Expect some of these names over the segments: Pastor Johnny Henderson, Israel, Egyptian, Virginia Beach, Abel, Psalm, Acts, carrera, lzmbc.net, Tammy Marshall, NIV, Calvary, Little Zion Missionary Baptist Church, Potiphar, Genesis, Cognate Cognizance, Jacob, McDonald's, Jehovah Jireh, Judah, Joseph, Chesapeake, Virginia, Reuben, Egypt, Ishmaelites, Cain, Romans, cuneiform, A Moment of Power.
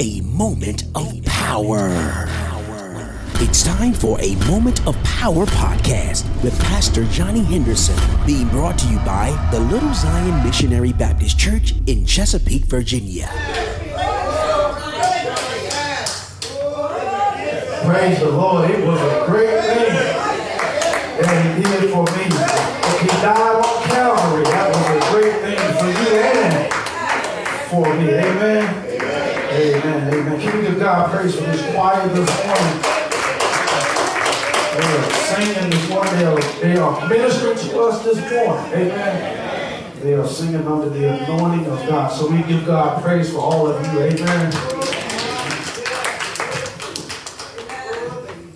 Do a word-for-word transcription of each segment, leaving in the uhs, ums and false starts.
A Moment of Power. It's time for A Moment of Power podcast with Pastor Johnny Henderson, being brought to you by the Little Zion Missionary Baptist Church in Chesapeake, Virginia. Praise the Lord. It was a great thing that he did for me. He died on Calvary. That was a great thing for you and for me. Amen. Amen, amen. Can we give God praise for this choir this morning? They are singing this morning. They are, they are ministering to us this morning. Amen. They are singing under the anointing of God. So we give God praise for all of you. Amen.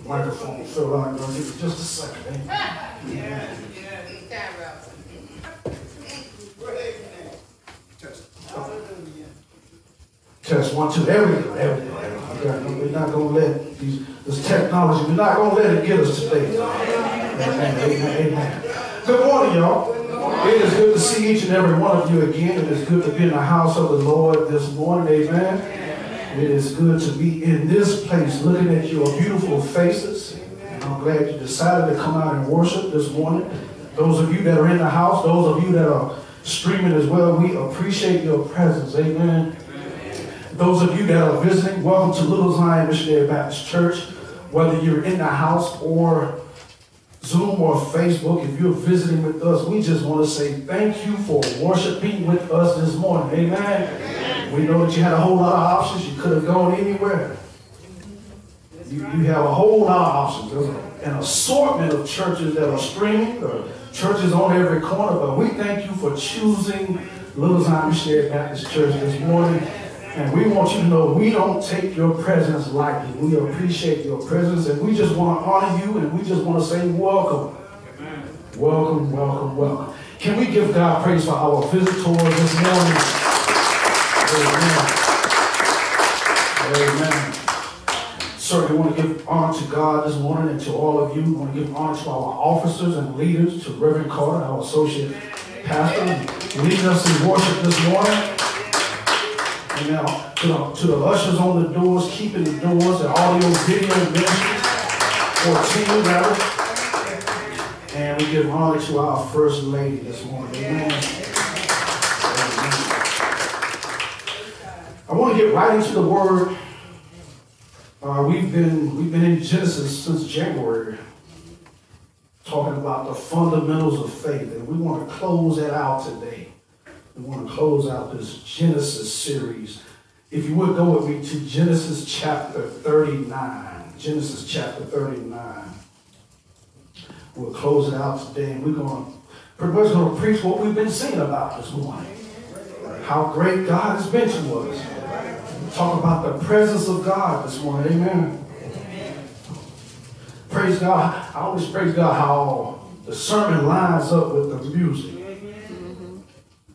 Microphone fell out. I'm going to give it just a second. Amen. Test one, two, there we go, there we go. Okay, we're not going to let these, this technology, we're not going to let it get us today. Amen, amen, amen. Good morning, y'all. It is good to see each and every one of you again. It is good to be in the house of the Lord this morning, amen. It is good to be in this place looking at your beautiful faces. And I'm glad you decided to come out and worship this morning. Those of you that are in the house, those of you that are streaming as well, we appreciate your presence, amen. Those of you that are visiting, welcome to Little Zion Missionary Baptist Church. Whether you're in the house or Zoom or Facebook, if you're visiting with us, we just want to say thank you for worshiping with us this morning. Amen? Amen. We know that you had a whole lot of options. You could have gone anywhere. You, you have a whole lot of options. There's an assortment of churches that are streaming or churches on every corner, but we thank you for choosing Little Zion Missionary Baptist Church this morning. And we want you to know we don't take your presence lightly. We appreciate your presence, and we just want to honor you, and we just want to say welcome. Amen. Welcome, welcome, welcome. Can we give God praise for our visitors this morning? Amen. Amen. Certainly want to give honor to God this morning and to all of you. We want to give honor to our officers and leaders, to Reverend Carter, our associate pastor, leading us in worship this morning. And now, to the, to the ushers on the doors, keeping the doors, the audio, video, ministry, fourteen rather. And we give honor to our First Lady this morning. Amen. Amen. I want to get right into the Word. Uh, we've been we've been in Genesis since January, talking about the fundamentals of faith, and we want to close that out today. We want to close out this Genesis series. If you would go with me to Genesis chapter thirty-nine. Genesis chapter thirty-nine. We'll close it out today, and we're going to pretty much going to preach what we've been singing about this morning. How great God has been to us. We'll talk about the presence of God this morning. Amen. Amen. Praise God. I always praise God how the sermon lines up with the music.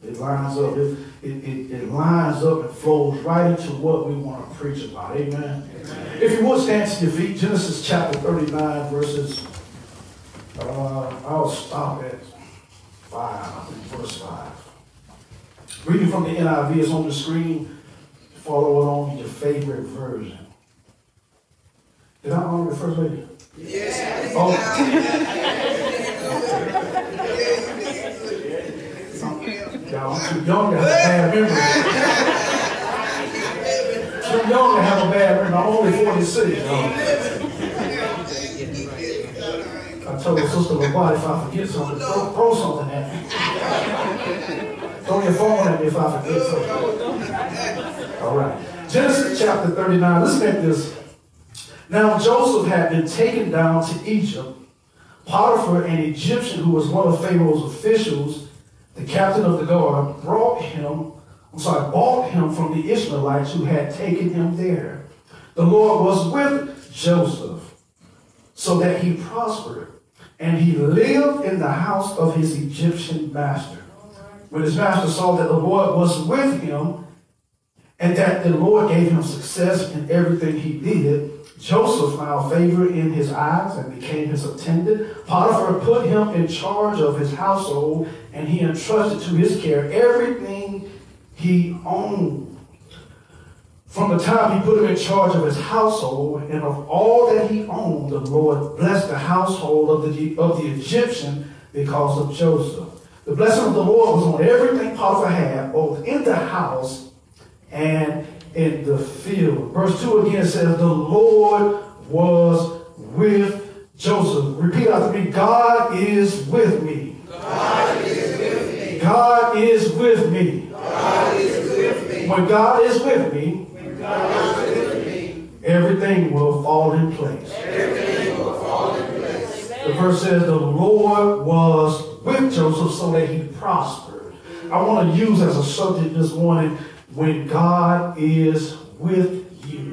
It lines up. It, it, it, it lines up and flows right into what we want to preach about. Amen? Amen. If you would stand to your feet, Genesis chapter thirty-nine, verses, uh, I'll stop at five, I think, verse five. Reading from the N I V is on the screen. Follow along in your favorite version. Did I honor the first lady? Yes. Oh. Y'all, I'm too young to have a bad memory. Too young to have a bad memory. I'm only forty-six, y'all. I told my sister LaVar, if I forget something, throw, throw something at me. Throw your phone at me if I forget something. All right. Genesis chapter thirty-nine. Listen at this. Now Joseph had been taken down to Egypt. Potiphar, an Egyptian who was one of Pharaoh's officials, the captain of the guard, brought him, I'm sorry, bought him from the Ishmaelites who had taken him there. The Lord was with Joseph so that he prospered, and he lived in the house of his Egyptian master. When his master saw that the Lord was with him and that the Lord gave him success in everything he did, Joseph found favor in his eyes and became his attendant. Potiphar put him in charge of his household, and he entrusted to his care everything he owned. From the time he put him in charge of his household and of all that he owned, the Lord blessed the household of the, of the Egyptian because of Joseph. The blessing of the Lord was on everything Potiphar had, both in the house and in the field. Verse two again says, the Lord was with Joseph. Repeat after me, God is with me. God is with me. God is with me. God is with me. When God is with me, God is with me, everything will fall in place. Everything will fall in place. The verse says the Lord was with Joseph so that he prospered. I want to use as a subject this morning, when God is with you.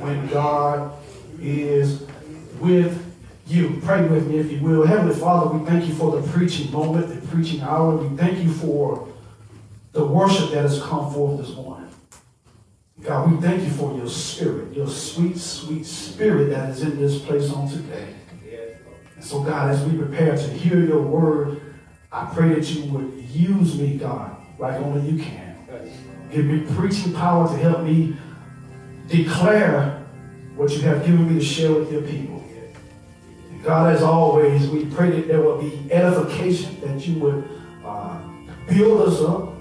When God is with you. Pray with me if you will. Heavenly Father, we thank you for the preaching moment, the preaching hour. We thank you for the worship that has come forth this morning. God, we thank you for your spirit, your sweet, sweet spirit that is in this place on today. And so, God, as we prepare to hear your word, I pray that you would use me, God, like only you can. Give me preaching power to help me declare what you have given me to share with your people. And God, as always, we pray that there will be edification, that you would uh, build us up.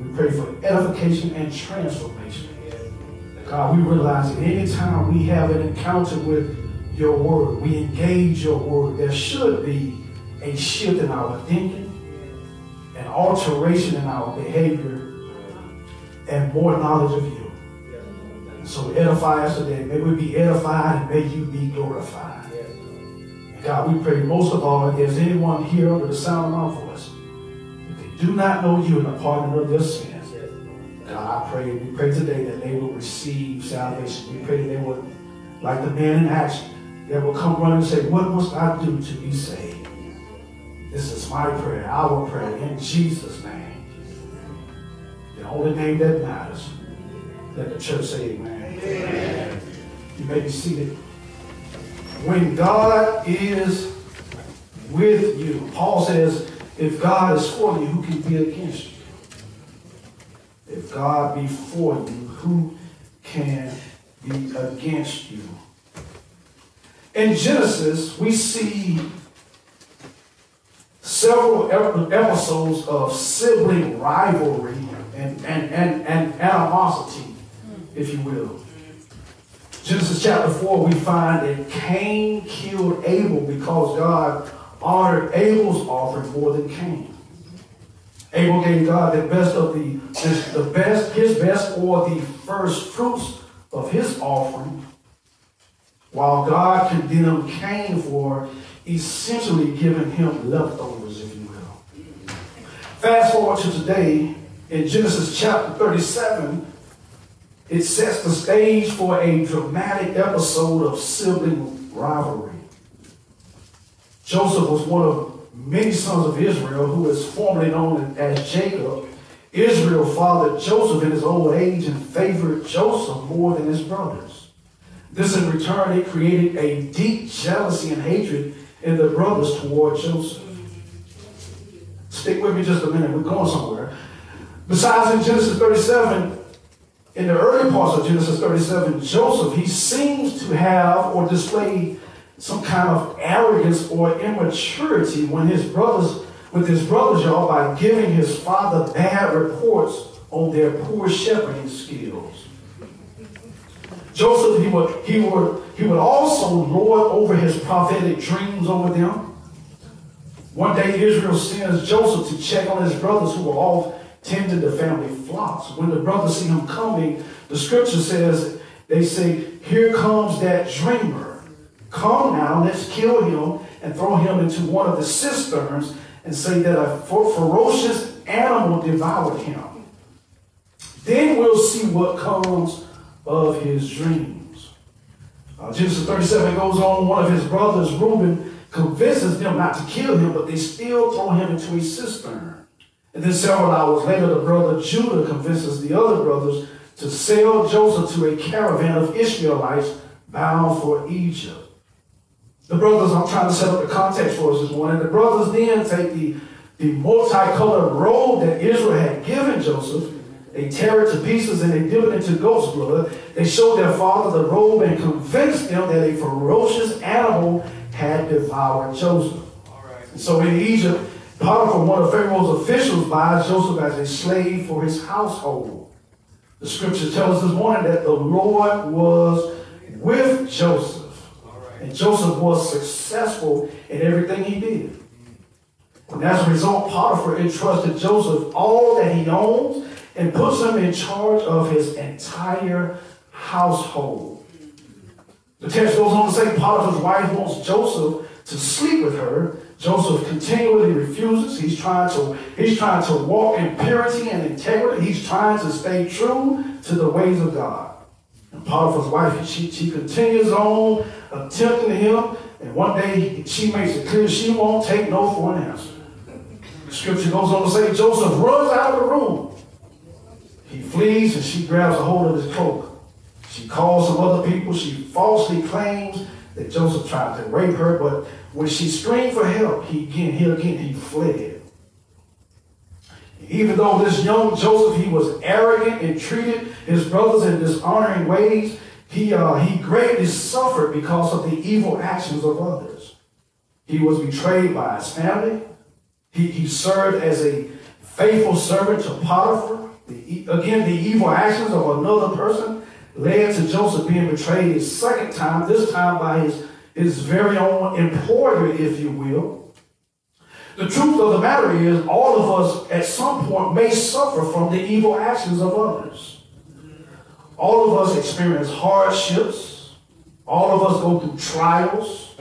We pray for edification and transformation. God, we realize that any time we have an encounter with your word, we engage your word, there should be a shift in our thinking, an alteration in our behavior, and more knowledge of you. So edify us today. May we be edified and may you be glorified. And God, we pray most of all, if there's anyone here under the sound of my voice, do not know you and the pardon of their sins. God, I pray, we pray today that they will receive salvation. We pray that they will, like the man in Acts, that will come running and say, what must I do to be saved? This is my prayer, our prayer, in Jesus' name. The only name that matters. Let the church say amen. Amen. You may be seated. When God is with you, Paul says, if God is for you, who can be against you? If God be for you, who can be against you? In Genesis, we see several episodes of sibling rivalry and, and, and, and animosity, if you will. Genesis chapter four, we find that Cain killed Abel because God honored Abel's offering more than Cain. Abel gave God the best of the, his, the best, his best, or the first fruits of his offering, while God condemned Cain for essentially giving him leftovers, if you will. Fast forward to today, in Genesis chapter thirty-seven, it sets the stage for a dramatic episode of sibling rivalry. Joseph was one of many sons of Israel who is formerly known as Jacob. Israel fathered Joseph in his old age and favored Joseph more than his brothers. This in return, it created a deep jealousy and hatred in the brothers toward Joseph. Stick with me just a minute, we're going somewhere. Besides, in Genesis thirty-seven, in the early parts of Genesis thirty-seven, Joseph, he seems to have or display some kind of arrogance or immaturity when his brothers, with his brothers, y'all, by giving his father bad reports on their poor shepherding skills. Joseph, he would, he would, he would also lord over his prophetic dreams over them. One day Israel sends Joseph to check on his brothers who were all tending the family flocks. When the brothers see him coming, the scripture says, they say, here comes that dreamer. Come now, let's kill him and throw him into one of the cisterns and say that a ferocious animal devoured him. Then we'll see what comes of his dreams. Uh, Genesis thirty-seven goes on, one of his brothers, Reuben, convinces them not to kill him, but they still throw him into a cistern. And then several hours later, the brother Judah convinces the other brothers to sell Joseph to a caravan of Ishmaelites bound for Egypt. The brothers, I'm trying to set up the context for us this morning. The brothers then take the, the multicolored robe that Israel had given Joseph They tear it to pieces and they dip it into goat's blood. They showed their father the robe and convinced them that a ferocious animal had devoured Joseph. All right. And so in Egypt, Potiphar, one of Pharaoh's officials, buys Joseph as a slave for his household. The scripture tells us this morning that the Lord was with Joseph. Right. And Joseph was successful in everything he did. And as a result, Potiphar entrusted Joseph all that he owns and puts him in charge of his entire household. The text goes on to say Potiphar's wife wants Joseph to sleep with her. Joseph continually refuses. He's trying to, he's trying to walk in purity and integrity. He's trying to stay true to the ways of God. And Potiphar's wife, she, she continues on attempting him. And one day she makes it clear she won't take no for an answer. The scripture goes on to say Joseph runs out of the room. He flees and she grabs a hold of his cloak. She calls some other people. She falsely claims that Joseph tried to rape her, but when she screamed for help, he again, he again, he fled. Even though this young Joseph, he was arrogant and treated his brothers in dishonoring ways, he, uh, he greatly suffered because of the evil actions of others. He was betrayed by his family. He, he served as a faithful servant to Potiphar. The, again, the evil actions of another person led to Joseph being betrayed a second time, this time by his, his very own employer, if you will. The truth of the matter is, all of us at some point may suffer from the evil actions of others. All of us experience hardships. All of us go through trials.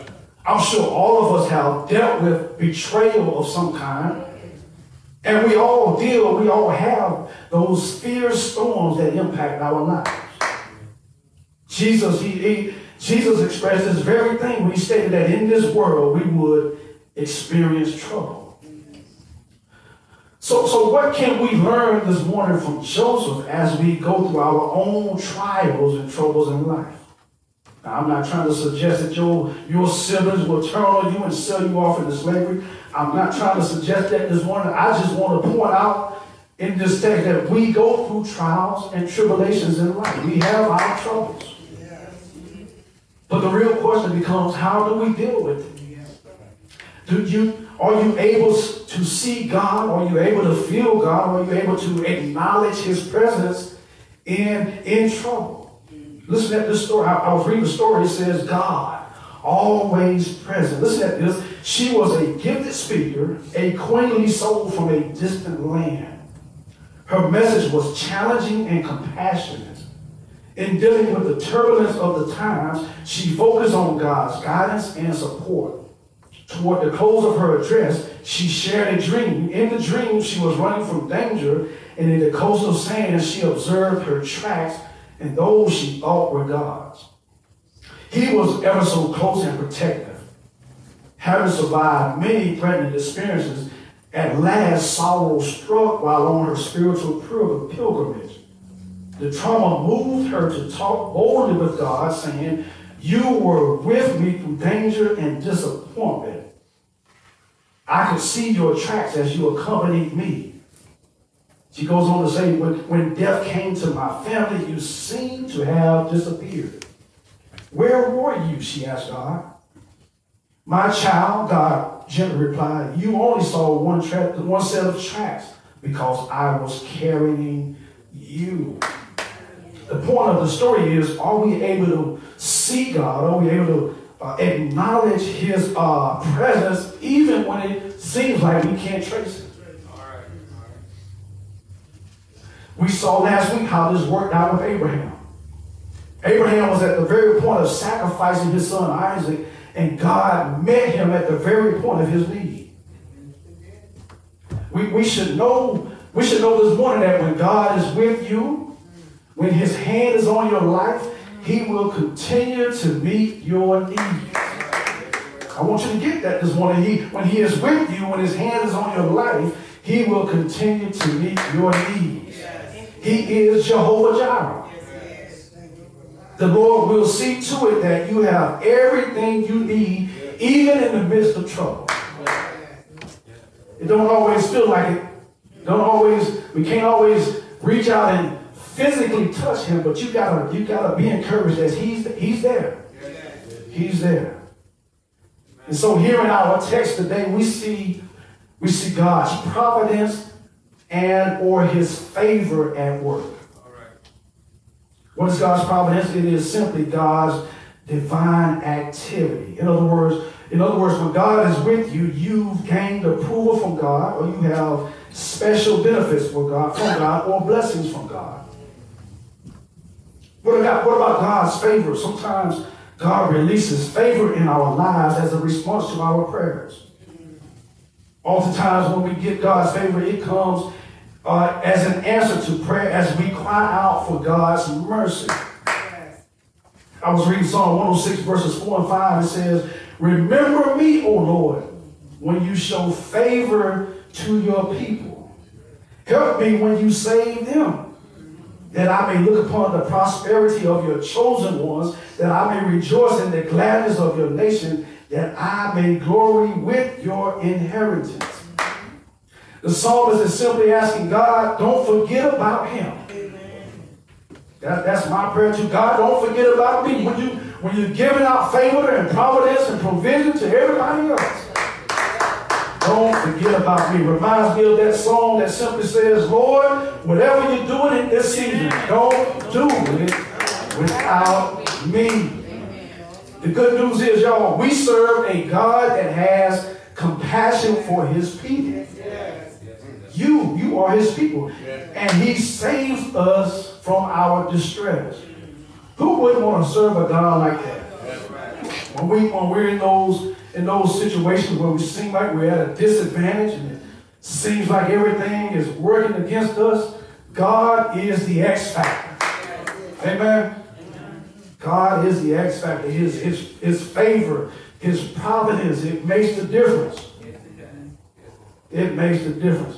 I'm sure all of us have dealt with betrayal of some kind. And we all deal, we all have those fierce storms that impact our lives. Jesus, he, he, Jesus expressed this very thing when he stated that in this world we would experience trouble. So, so what can we learn this morning from Joseph as we go through our own trials and troubles in life? Now, I'm not trying to suggest that your, your siblings will turn on you and sell you off into slavery. I'm not trying to suggest that this morning. I just want to point out in this text that we go through trials and tribulations in life. We have our troubles. But the real question becomes, how do we deal with it? Do you, are you able to see God? Are you able to feel God? Are you able to acknowledge his presence in, in trouble? Listen at this story. I, I was reading the story. It says, God, always present. Listen at this. She was a gifted speaker, a queenly soul from a distant land. Her message was challenging and compassionate. In dealing with the turbulence of the times, she focused on God's guidance and support. Toward the close of her address, she shared a dream. In the dream, she was running from danger, and in the coastal sand, she observed her tracks and those she thought were God's. He was ever so close and protective. Having survived many threatening experiences, at last sorrow struck while on her spiritual pilgrimage. The trauma moved her to talk boldly with God, saying, "You were with me through danger and disappointment. I could see your tracks as you accompanied me." She goes on to say, when, when death came to my family, you seemed to have disappeared. Where were you? She asked God. My child, God gently replied, you only saw one, track, one set of tracks because I was carrying you. The point of the story is, are we able to see God? Are we able to uh, acknowledge his uh, presence even when it seems like we can't trace it? We saw last week how this worked out with Abraham. Abraham was at the very point of sacrificing his son Isaac, and God met him at the very point of his need. We, we, should know, we should know this morning that when God is with you, when his hand is on your life, he will continue to meet your needs. I want you to get that this morning. He, when he is with you, when his hand is on your life, he will continue to meet your needs. He is Jehovah Jireh. The Lord will see to it that you have everything you need, even in the midst of trouble. It don't always feel like it. Don't always. We can't always reach out and physically touch him, but you gotta you gotta be encouraged that he's he's there. He's there. And so here in our text today, we see we see God's providence and or his favor and work. All right. What is God's providence? It is simply God's divine activity. In other words, in other words, when God is with you, you've gained approval from God, or you have special benefits from God, from God, or blessings from God. What about, what about God's favor? Sometimes God releases favor in our lives as a response to our prayers. Oftentimes, when we get God's favor, it comes uh, as an answer to prayer as we cry out for God's mercy. I was reading Psalm one oh six, verses four and five. It says, "Remember me, O Lord, when you show favor to your people. Help me when you save them, that I may look upon the prosperity of your chosen ones, that I may rejoice in the gladness of your nation, that I may glory with your inheritance." The psalmist is simply asking God, don't forget about him. That, that's my prayer to God. Don't forget about me. When, you, when you're giving out favor and providence and provision to everybody else, don't forget about me. Reminds me of that song that simply says, "Lord, whatever you're doing in this season, don't do it without me." The good news is, y'all, we serve a God that has compassion for his people. You, you are his people. And he saves us from our distress. Who wouldn't want to serve a God like that? When, we, when we're in those, in those situations where we seem like we're at a disadvantage and it seems like everything is working against us, God is the X factor. Amen? God is the X factor. His, his, his favor, his providence, it makes the difference. It makes the difference.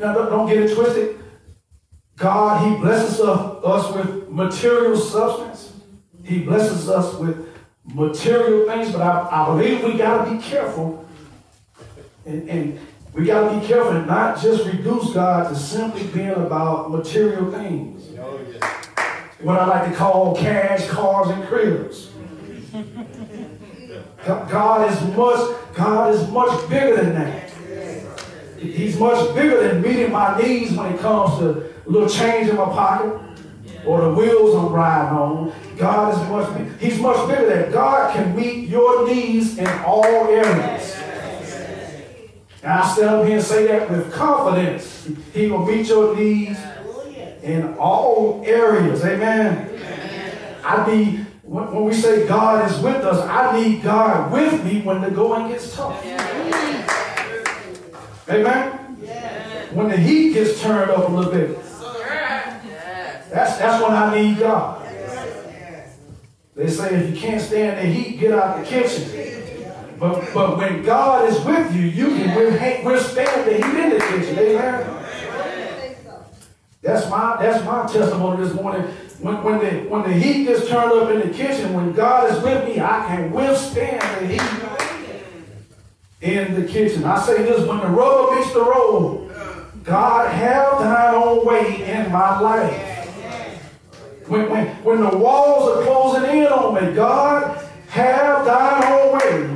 Now, don't, don't get it twisted. God, he blesses us with material substance. He blesses us with material things, but I, I believe we got to be careful. And, and we got to be careful and not just reduce God to simply being about material things. Oh, yeah. What I like to call cash, cars, and cribs. God is much, God is much bigger than that. He's much bigger than meeting my needs when it comes to a little change in my pocket, or the wheels I'm riding on. God is much bigger. He's much bigger than that. God can meet your needs in all areas. And I stand up here and say that with confidence. He will meet your needs in all areas. Amen. I need, when we say God is with us, I need God with me when the going gets tough. Amen. When the heat gets turned up a little bit, that's, that's when I need God. They say if you can't stand the heat, get out the kitchen. But, but when God is with you, you can withstand the heat in the kitchen. Amen. That's my, that's my testimony this morning. When, when, the, when the heat gets turned up in the kitchen, when God is with me, I can withstand the heat in the kitchen. I say this, when the rubber meets the road, God, have thine own way in my life. When, when, when the walls are closing in on me, God, have thine own way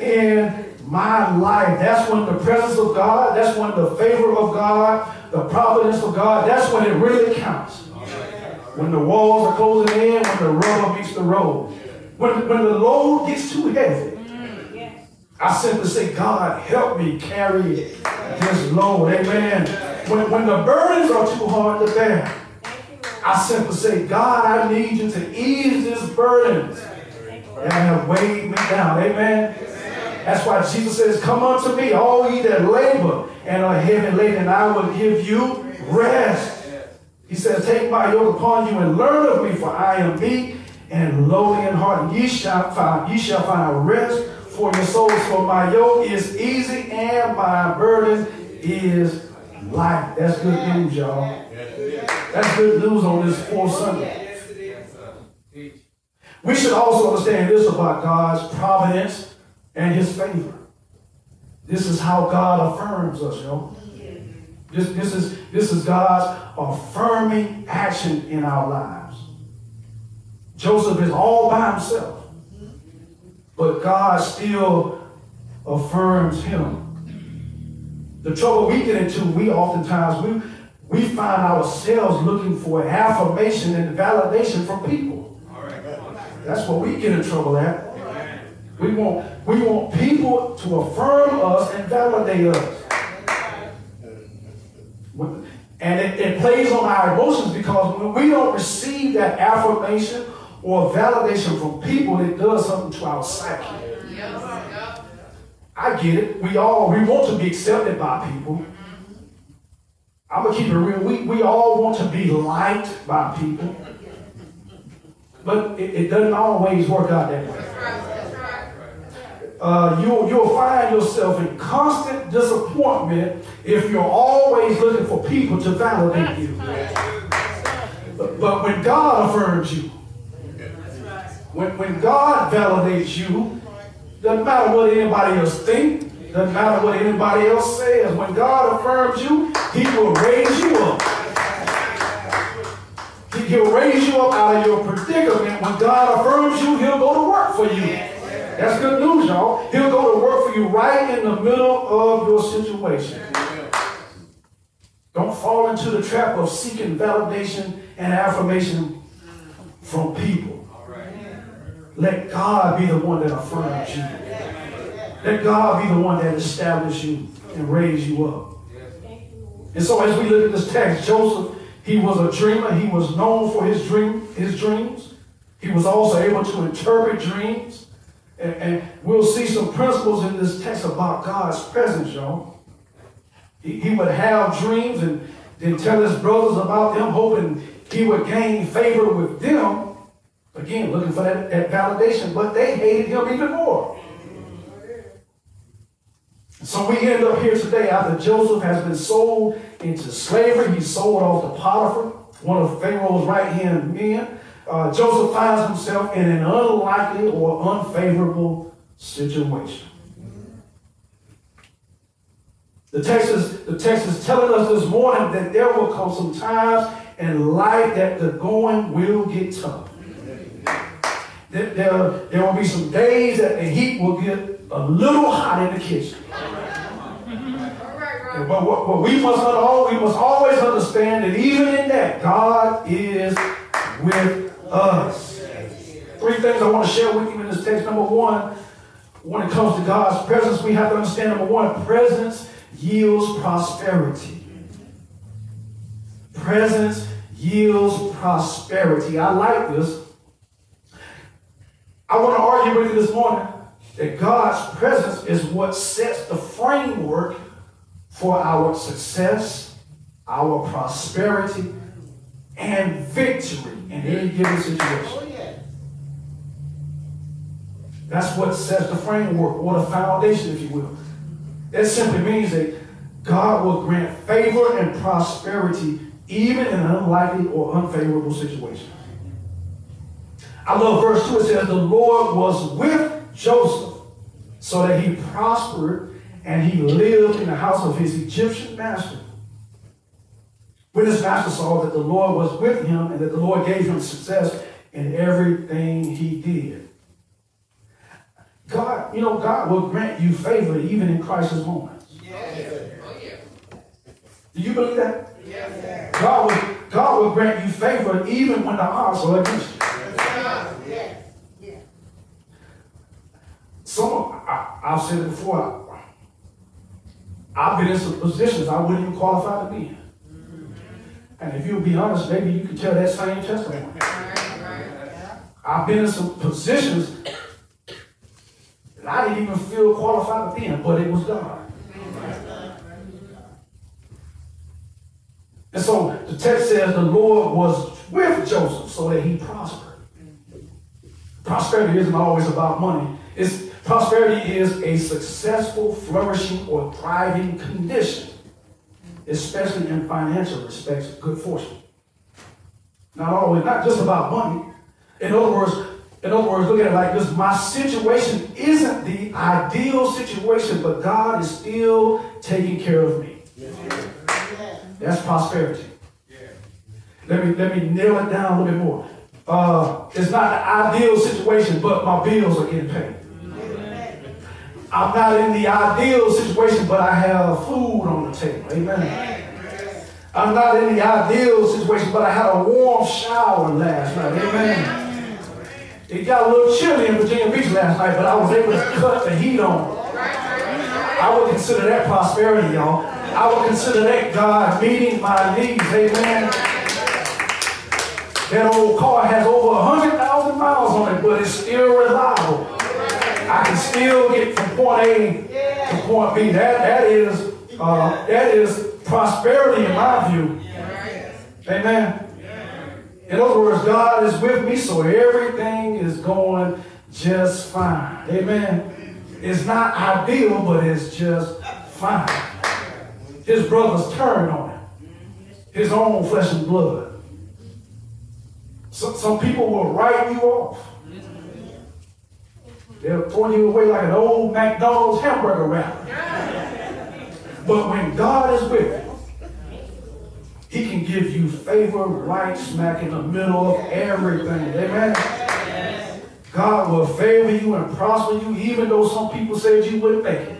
in my life. That's when the presence of God, that's when the favor of God, the providence of God, that's when it really counts. When the walls are closing in, when the rubber meets the road. When, when the load gets too heavy, I simply say, God, help me carry it. This load, amen. When, when the burdens are too hard to bear, I simply say, God, I need you to ease these burdens that have weighed me down, amen. That's why Jesus says, "Come unto me, all ye that labor and are heavy laden, and I will give you rest." He says, "Take my yoke upon you and learn of me, for I am meek and lowly in heart, and ye shall find, ye shall find rest for your souls, for my yoke is easy and my burden is light." That's good news, y'all. That's good news on this fourth Sunday. We should also understand this about God's providence and his favor. This is how God affirms us, y'all. This, this, is, this is God's affirming action in our lives. Joseph is all by himself, but God still affirms him. The trouble we get into, we oftentimes, we, we find ourselves looking for affirmation and validation from people. That's what we get in trouble at. We want, we want people to affirm us and validate us. And it, it plays on our emotions, because when we don't receive that affirmation or validation from people, it does something to our psyche. Yes. I get it. We all, we want to be accepted by people. I'm going to keep it real. We, we all want to be liked by people. But it, it doesn't always work out that way. That's right. That's right. Uh, you'll, you'll find yourself in constant disappointment if you're always looking for people to validate you. But, but when God affirms you, when, when God validates you, doesn't matter what anybody else thinks, doesn't matter what anybody else says, when God affirms you, he will raise you up. He, he'll raise you up out of your predicament. When God affirms you, he'll go to work for you. That's good news, y'all. He'll go to work for you right in the middle of your situation. Don't fall into the trap of seeking validation and affirmation from people. Let God be the one that affirms you. Let God be the one that establishes you and raises you up. And so as we look at this text, Joseph, he was a dreamer. He was known for his dream, his dreams. He was also able to interpret dreams. And, and we'll see some principles in this text about God's presence, y'all. He, he would have dreams and then tell his brothers about them, hoping he would gain favor with them. Again, looking for that, that validation, but they hated him even more. So we end up here today after Joseph has been sold into slavery. He's sold off to Potiphar, one of Pharaoh's right-hand men. Uh, Joseph finds himself in an unlikely or unfavorable situation. The text is, the text is telling us this morning that there will come some times in life that the going will get tough. There, there, there will be some days that the heat will get a little hot in the kitchen. But what, what we must we must always understand that even in that, God is with us. Three things I want to share with you in this text. Number one, when it comes to God's presence, we have to understand, number one, presence yields prosperity. Presence yields prosperity. I like this. I want to argue with you this morning that God's presence is what sets the framework for our success, our prosperity, and victory in any given situation. That's what sets the framework, or the foundation, if you will. That simply means that God will grant favor and prosperity even in an unlikely or unfavorable situation. I love verse two. It says, the Lord was with Joseph so that he prospered and he lived in the house of his Egyptian master. When his master saw that the Lord was with him and that the Lord gave him success in everything he did. God, you know, God will grant you favor even in crisis moments. Yes. Oh, yeah. Do you believe that? Yes. God will, God will grant you favor even when the odds are against you. Yes. Yeah. Some of, I, I've said it before, I, I've been in some positions I wouldn't even qualify to be in. And if you'll be honest, maybe you can tell that same testimony. Right, right. I've been in some positions that I didn't even feel qualified to be in, but it was God. Right. And so the text says the Lord was with Joseph so that he prospered. Prosperity isn't always about money. It's, prosperity is a successful, flourishing, or thriving condition, especially in financial respects, good fortune. Not always, not just about money. In other words, in other words, look at it like this. My situation isn't the ideal situation, but God is still taking care of me. Yeah. That's prosperity. Yeah. Let me let me nail it down a little bit more. Uh, it's not the ideal situation, but my bills are getting paid. Amen. I'm not in the ideal situation, but I have food on the table. Amen. Amen. I'm not in the ideal situation, but I had a warm shower last night. Amen. Amen. It got a little chilly in Virginia Beach last night, but I was able to cut the heat on. I would consider that prosperity, y'all. I would consider that God meeting my needs. Amen. That old car has over one hundred thousand miles on it, but it's still reliable. I can still get from point A to point B. That, that, is, uh, that is prosperity in my view. Amen. In other words, God is with me, so everything is going just fine. Amen. It's not ideal, but it's just fine. His brothers turned on him. His own flesh and blood. Some, some people will write you off. They'll throw you away like an old McDonald's hamburger wrapper. But when God is with you, he can give you favor right smack in the middle of everything. Amen? God will favor you and prosper you, even though some people said you wouldn't make it.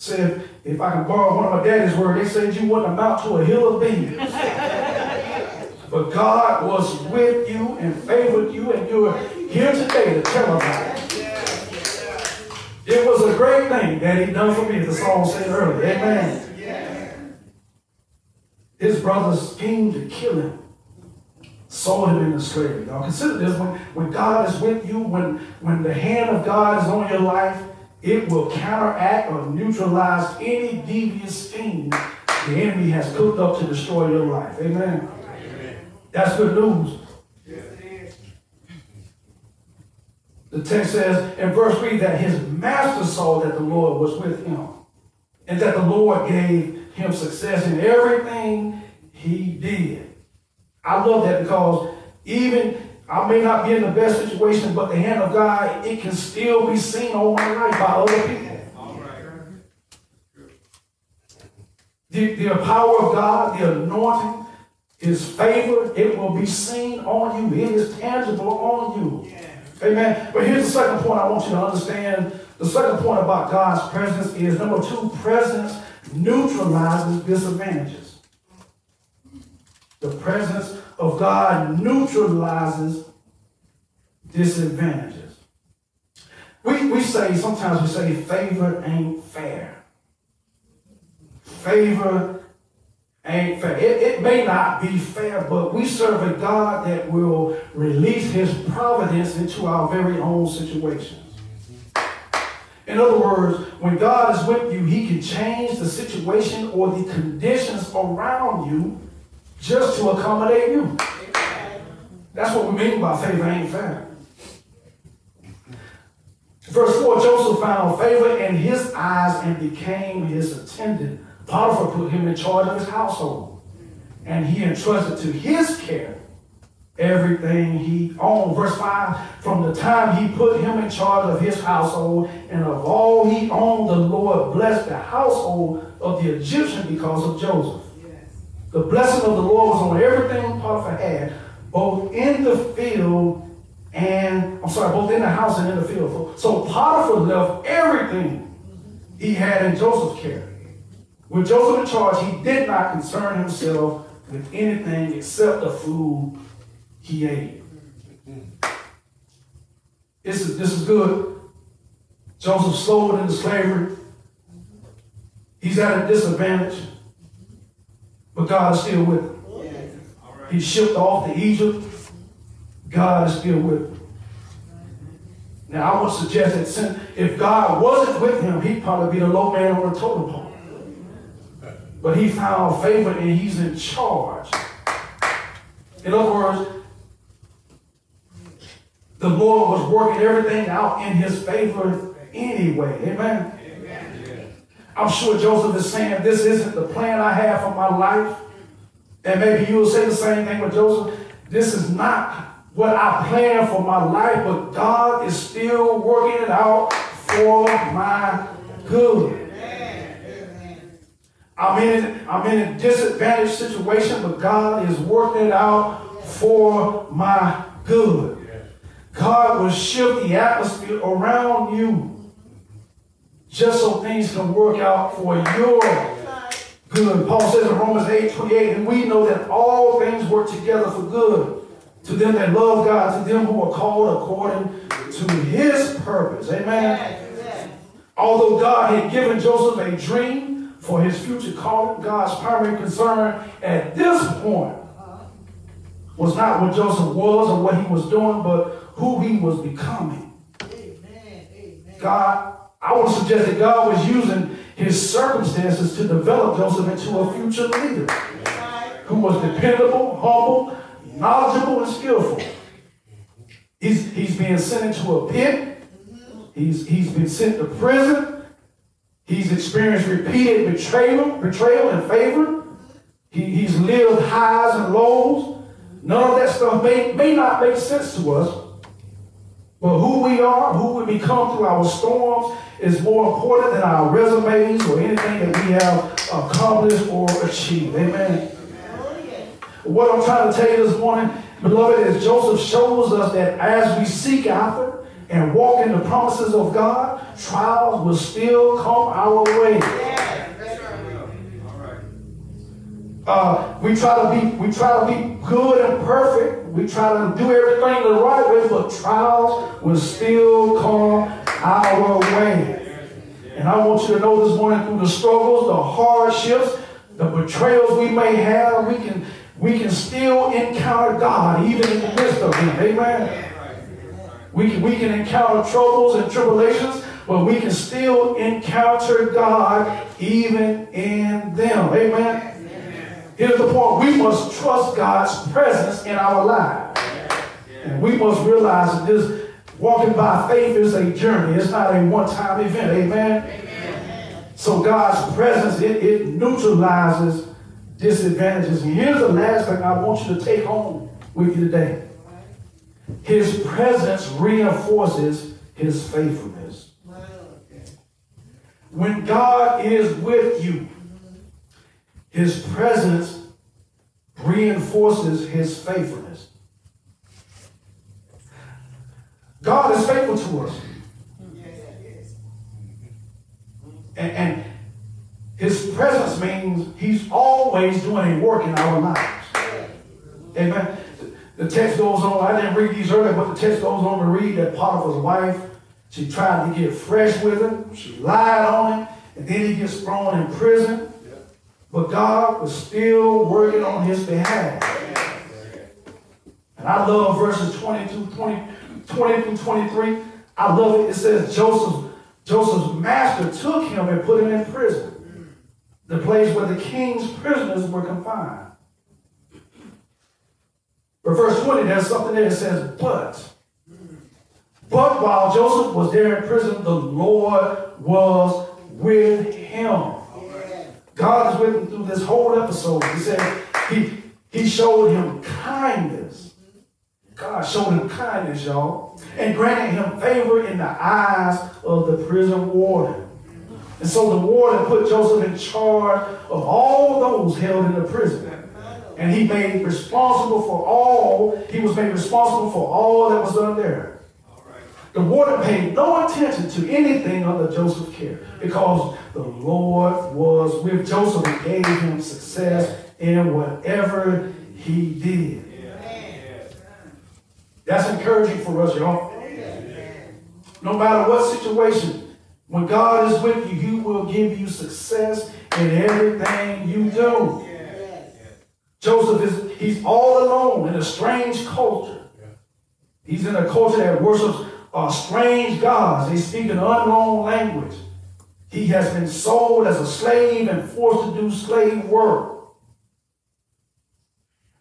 Said, so if I can borrow one of my daddy's words, they said you wouldn't amount to a hill of beans. But God was with you and favored you, and you are here today to tell about it. It was a great thing that he done for me, the song said earlier. Amen. His brothers schemed to kill him, sold him into slavery. Y'all consider this, when, when God is with you, when, when the hand of God is on your life, it will counteract or neutralize any devious scheme the enemy has cooked up to destroy your life. Amen. That's good news. Yeah. The text says in verse three that his master saw that the Lord was with him and that the Lord gave him success in everything he did. I love that, because even I may not be in the best situation, but the hand of God, it can still be seen on my life by other people. All right. The, the power of God, the anointing, his favor, it will be seen on you. It is tangible on you. Yeah. Amen. But here's the second point I want you to understand. The second point about God's presence is, number two, presence neutralizes disadvantages. The presence of God neutralizes disadvantages. We, we say, sometimes we say, favor ain't fair. Favor ain't fair. It, it may not be fair, but we serve a God that will release his providence into our very own situations. In other words, when God is with you, he can change the situation or the conditions around you just to accommodate you. That's what we mean by favor ain't fair. Verse four, Joseph found favor in his eyes and became his attendant. Potiphar put him in charge of his household, and he entrusted to his care everything he owned. Verse five, from the time he put him in charge of his household and of all he owned, the Lord blessed the household of the Egyptian because of Joseph. Yes. The blessing of the Lord was on everything Potiphar had, both in the field and, I'm sorry, both in the house and in the field. So Potiphar left everything he had in Joseph's care. With Joseph in charge, he did not concern himself with anything except the food he ate. This is, this is good. Joseph sold into slavery. He's at a disadvantage, but God is still with him. He shipped off to Egypt. God is still with him. Now, I would suggest that since, if God wasn't with him, he'd probably be the low man on the totem pole. But he found favor and he's in charge. In other words, the Lord was working everything out in his favor anyway. Amen? Amen. Yeah. I'm sure Joseph is saying, this isn't the plan I have for my life. And maybe you'll say the same thing with Joseph. This is not what I planned for my life, but God is still working it out for my good. I'm in, I'm in a disadvantaged situation, but God is working it out for my good. God will shift the atmosphere around you just so things can work out for your good. Paul says in Romans eight twenty-eight, and we know that all things work together for good to them that love God, to them who are called according to his purpose. Amen. Although God had given Joseph a dream for his future calling, God's primary concern at this point was not what Joseph was or what he was doing, but who he was becoming. Amen. Amen. God, I would suggest that God was using his circumstances to develop Joseph into a future leader who was dependable, humble, knowledgeable, and skillful. He's, he's being sent into a pit. He's, he's been sent to prison. He's experienced repeated betrayal, betrayal and favor. He, he's lived highs and lows. None of that stuff may, may not make sense to us. But who we are, who we become through our storms is more important than our resumes or anything that we have accomplished or achieved. Amen. What I'm trying to tell you this morning, beloved, is Joseph shows us that as we seek after and walk in the promises of God, trials will still come our way. Uh, we try to be, we try to be good and perfect. We try to do everything the right way, but trials will still come our way. And I want you to know this morning, through the struggles, the hardships, the betrayals we may have, we can we can still encounter God even in the midst of them. Amen. We can, we can encounter troubles and tribulations, but we can still encounter God even in them. Amen? Amen. Here's the point. We must trust God's presence in our lives. Yeah. Yeah. And we must realize that this walking by faith is a journey. It's not a one-time event. Amen? Amen. So God's presence, it, it neutralizes disadvantages. And here's the last thing I want you to take home with you today. His presence reinforces his faithfulness. When God is with you, his presence reinforces his faithfulness. God is faithful to us. And, and his presence means he's always doing a work in our lives. Amen. The text goes on, I didn't read these earlier, but the text goes on to read that Potiphar's wife, she tried to get fresh with him, she lied on him, and then he gets thrown in prison. Yeah. But God was still working on his behalf. Yeah. And I love verses twenty-two, twenty, twenty through twenty-three. I love it. It says, Joseph, Joseph's master took him and put him in prison, the place where the king's prisoners were confined. But verse twenty, there's something there that says, but. But while Joseph was there in prison, the Lord was with him. Amen. God is with him through this whole episode. He said he, he showed him kindness. God showed him kindness, y'all. And granted him favor in the eyes of the prison warden. And so the warden put Joseph in charge of all those held in the prison. And he made responsible for all, he was made responsible for all that was done there. All right. The warden paid no attention to anything under Joseph's care because the Lord was with Joseph and gave him success in whatever he did. Yeah. That's encouraging for us, y'all. Yeah. No matter what situation, when God is with you, he will give you success in everything you do. Joseph is, he's all alone in a strange culture. He's in a culture that worships uh, strange gods. They speak an unknown language. He has been sold as a slave and forced to do slave work.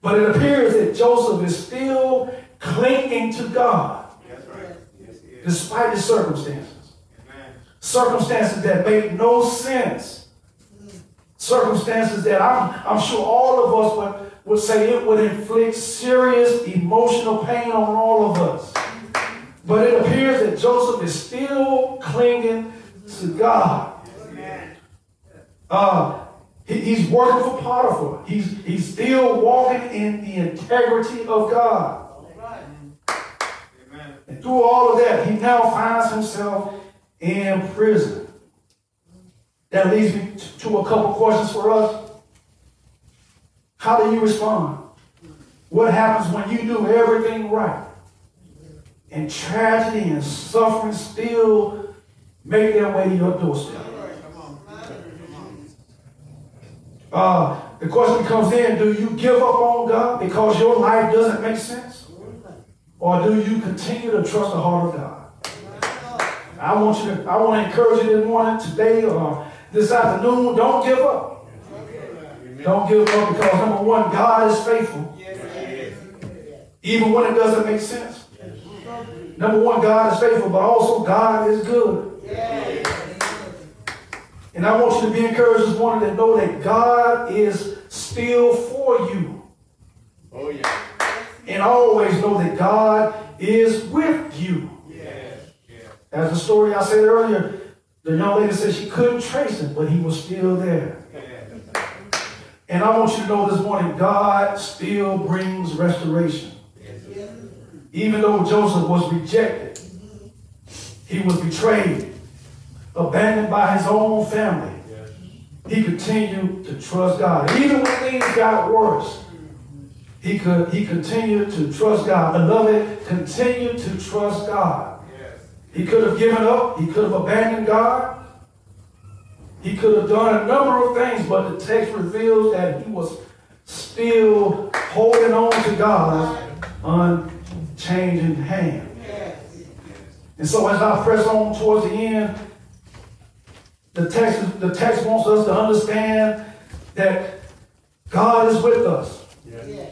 But it appears that Joseph is still clinging to God. That's right. Yes, he is. Despite his circumstances. Amen. Circumstances that make no sense. Circumstances that I'm, I'm sure all of us would, would say it would inflict serious emotional pain on all of us. But it appears that Joseph is still clinging to God. Uh, He, he's working for Potiphar. He's, he's still walking in the integrity of God. Amen. And through all of that, he now finds himself in prison. That leads me to, to a couple questions for us. How do you respond? What happens when you do everything right and tragedy and suffering still make their way to your doorstep? Uh, the question comes in, do you give up on God because your life doesn't make sense? Or do you continue to trust the heart of God? I want you to, I want to encourage you this morning, today, or this afternoon, don't give up. Don't give up because, number one, God is faithful. Even when it doesn't make sense. Number one, God is faithful, but also God is good. And I want you to be encouraged this morning to know that God is still for you. Oh yeah. And always know that God is with you. Yeah. Yeah. As the story I said earlier, the young lady said she couldn't trace him, but he was still there. Yeah. And I want you to know this morning, God still brings restoration. Yeah. Even though Joseph was rejected, he was betrayed, abandoned by his own family, he continued to trust God. Even when things got worse, he could he continued to trust God. Beloved, continue to trust God. He could have given up. He could have abandoned God. He could have done a number of things, but the text reveals that he was still holding on to God's unchanging hand. And so as I press on towards the end, The text, the text wants us to understand that God is with us. Yes. Yes.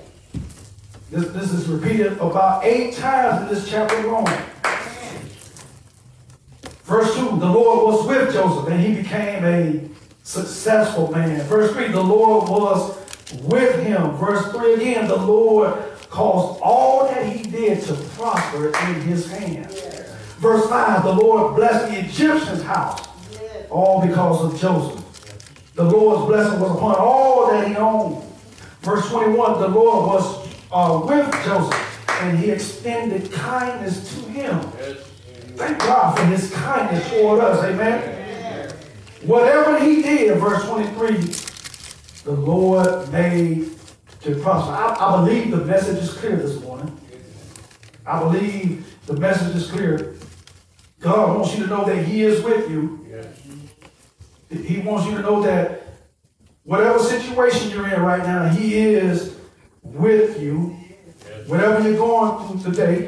This, this is repeated about eight times in this chapter alone. Yes. Verse two, the Lord was with Joseph and he became a successful man. Verse three, the Lord was with him. Verse three again, the Lord caused all that he did to prosper in his hand. Yes. Verse five, the Lord blessed the Egyptian's house. All because of Joseph. The Lord's blessing was upon all that he owned. Verse twenty-one, the Lord was uh, with Joseph, and he extended kindness to him. Thank God for his kindness toward us. Amen? Amen. Whatever he did, verse twenty-three, the Lord made to prosper. I, I believe the message is clear this morning. I believe the message is clear. God wants you to know that he is with you. He wants you to know that whatever situation you're in right now, he is with you. Whatever you're going through today,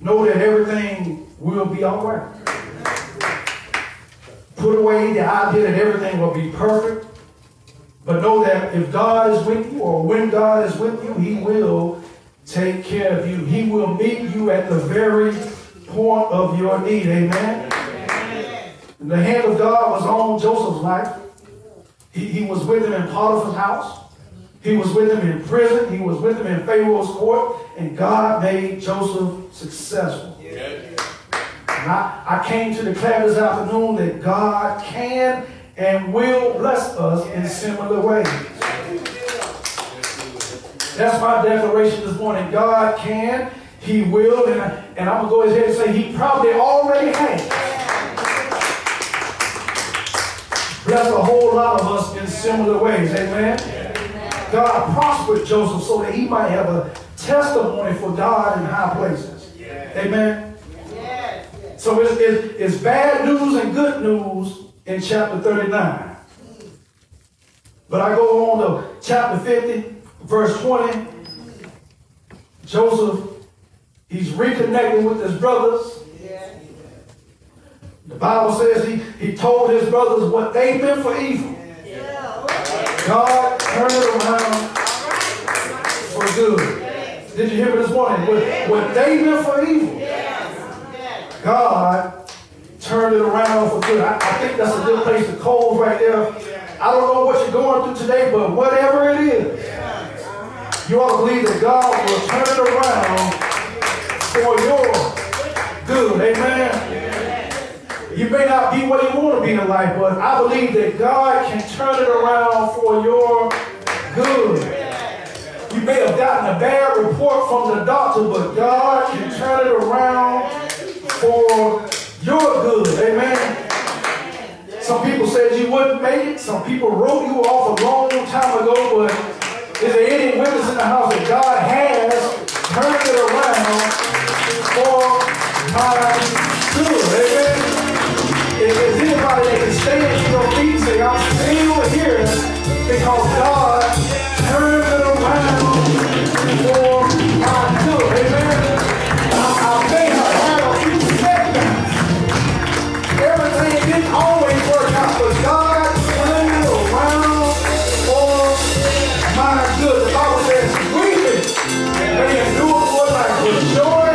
know that everything will be all right. Put away the idea that everything will be perfect, but know that if God is with you, or when God is with you, he will take care of you. He will meet you at the very point of your need. Amen? And the hand of God was on Joseph's life. He, he was with him in Potiphar's house. He was with him in prison. He was with him in Pharaoh's court. And God made Joseph successful. Yeah. And I, I came to declare this afternoon that God can and will bless us in similar ways. That's my declaration this morning. God can, he will, and, I, and I'm going to go ahead and say he probably already has. Bless a whole lot of us in similar ways. Amen? Yeah. God prospered Joseph so that he might have a testimony for God in high places. Yeah. Amen? Yeah. So it's, it's, it's bad news and good news in chapter thirty-nine. But I go on to chapter fifty, verse twenty. Joseph, he's reconnecting with his brothers. The Bible says he, he told his brothers what they meant for evil. Yeah. God turned it around for good. Did you hear me this morning? What, what they meant for evil, God turned it around for good. I, I think that's a good place to close right there. I don't know what you're going through today, but whatever it is, you ought to believe that God will turn it around for your good. Amen? You may not be where you want to be in life, but I believe that God can turn it around for your good. You may have gotten a bad report from the doctor, but God can turn it around for your good. Amen. Some people said you wouldn't make it. Some people wrote you off a long time ago, but is there any witness in the house that God has turned it around for my good? Amen. If there's anybody that can stand to your feet and say, I'm still here because God turned it around for my good. Amen. I may have had a few setbacks. Everything didn't always work out, but God turned it around for my good. The Bible says, weeping may endure for life, but joy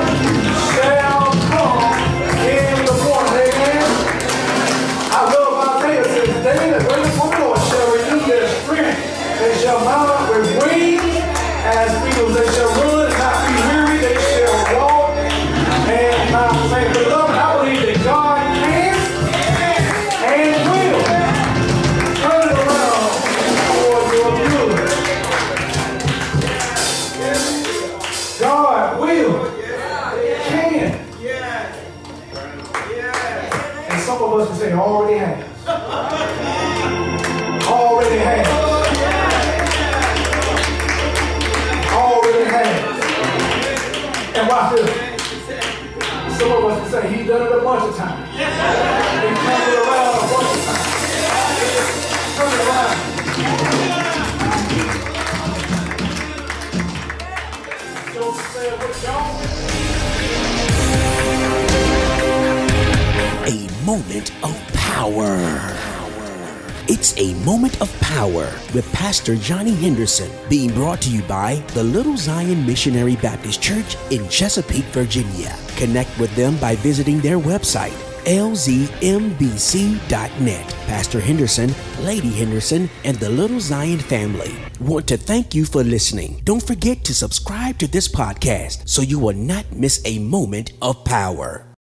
shall come in the morning. Amen. I love my faith. It says, they that wait for the Lord shall renew their strength. They shall mount up with wings as eagles. They shall run, not be weary. They shall walk and not faint. Beloved, I believe that God can and will turn it around for your good. God will, can. And some of us can say, already has. Already has. And watch this. Some of us can say, he's done it a bunch of times. He's turned it around a bunch of times. Turn it around. Joseph said, what y'all? A moment of power. It's A Moment of Power with Pastor Johnny Henderson, being brought to you by the Little Zion Missionary Baptist Church in Chesapeake, Virginia. Connect with them by visiting their website, L Z M B C dot net. Pastor Henderson, Lady Henderson, and the Little Zion family want to thank you for listening. Don't forget to subscribe to this podcast so you will not miss A Moment of Power.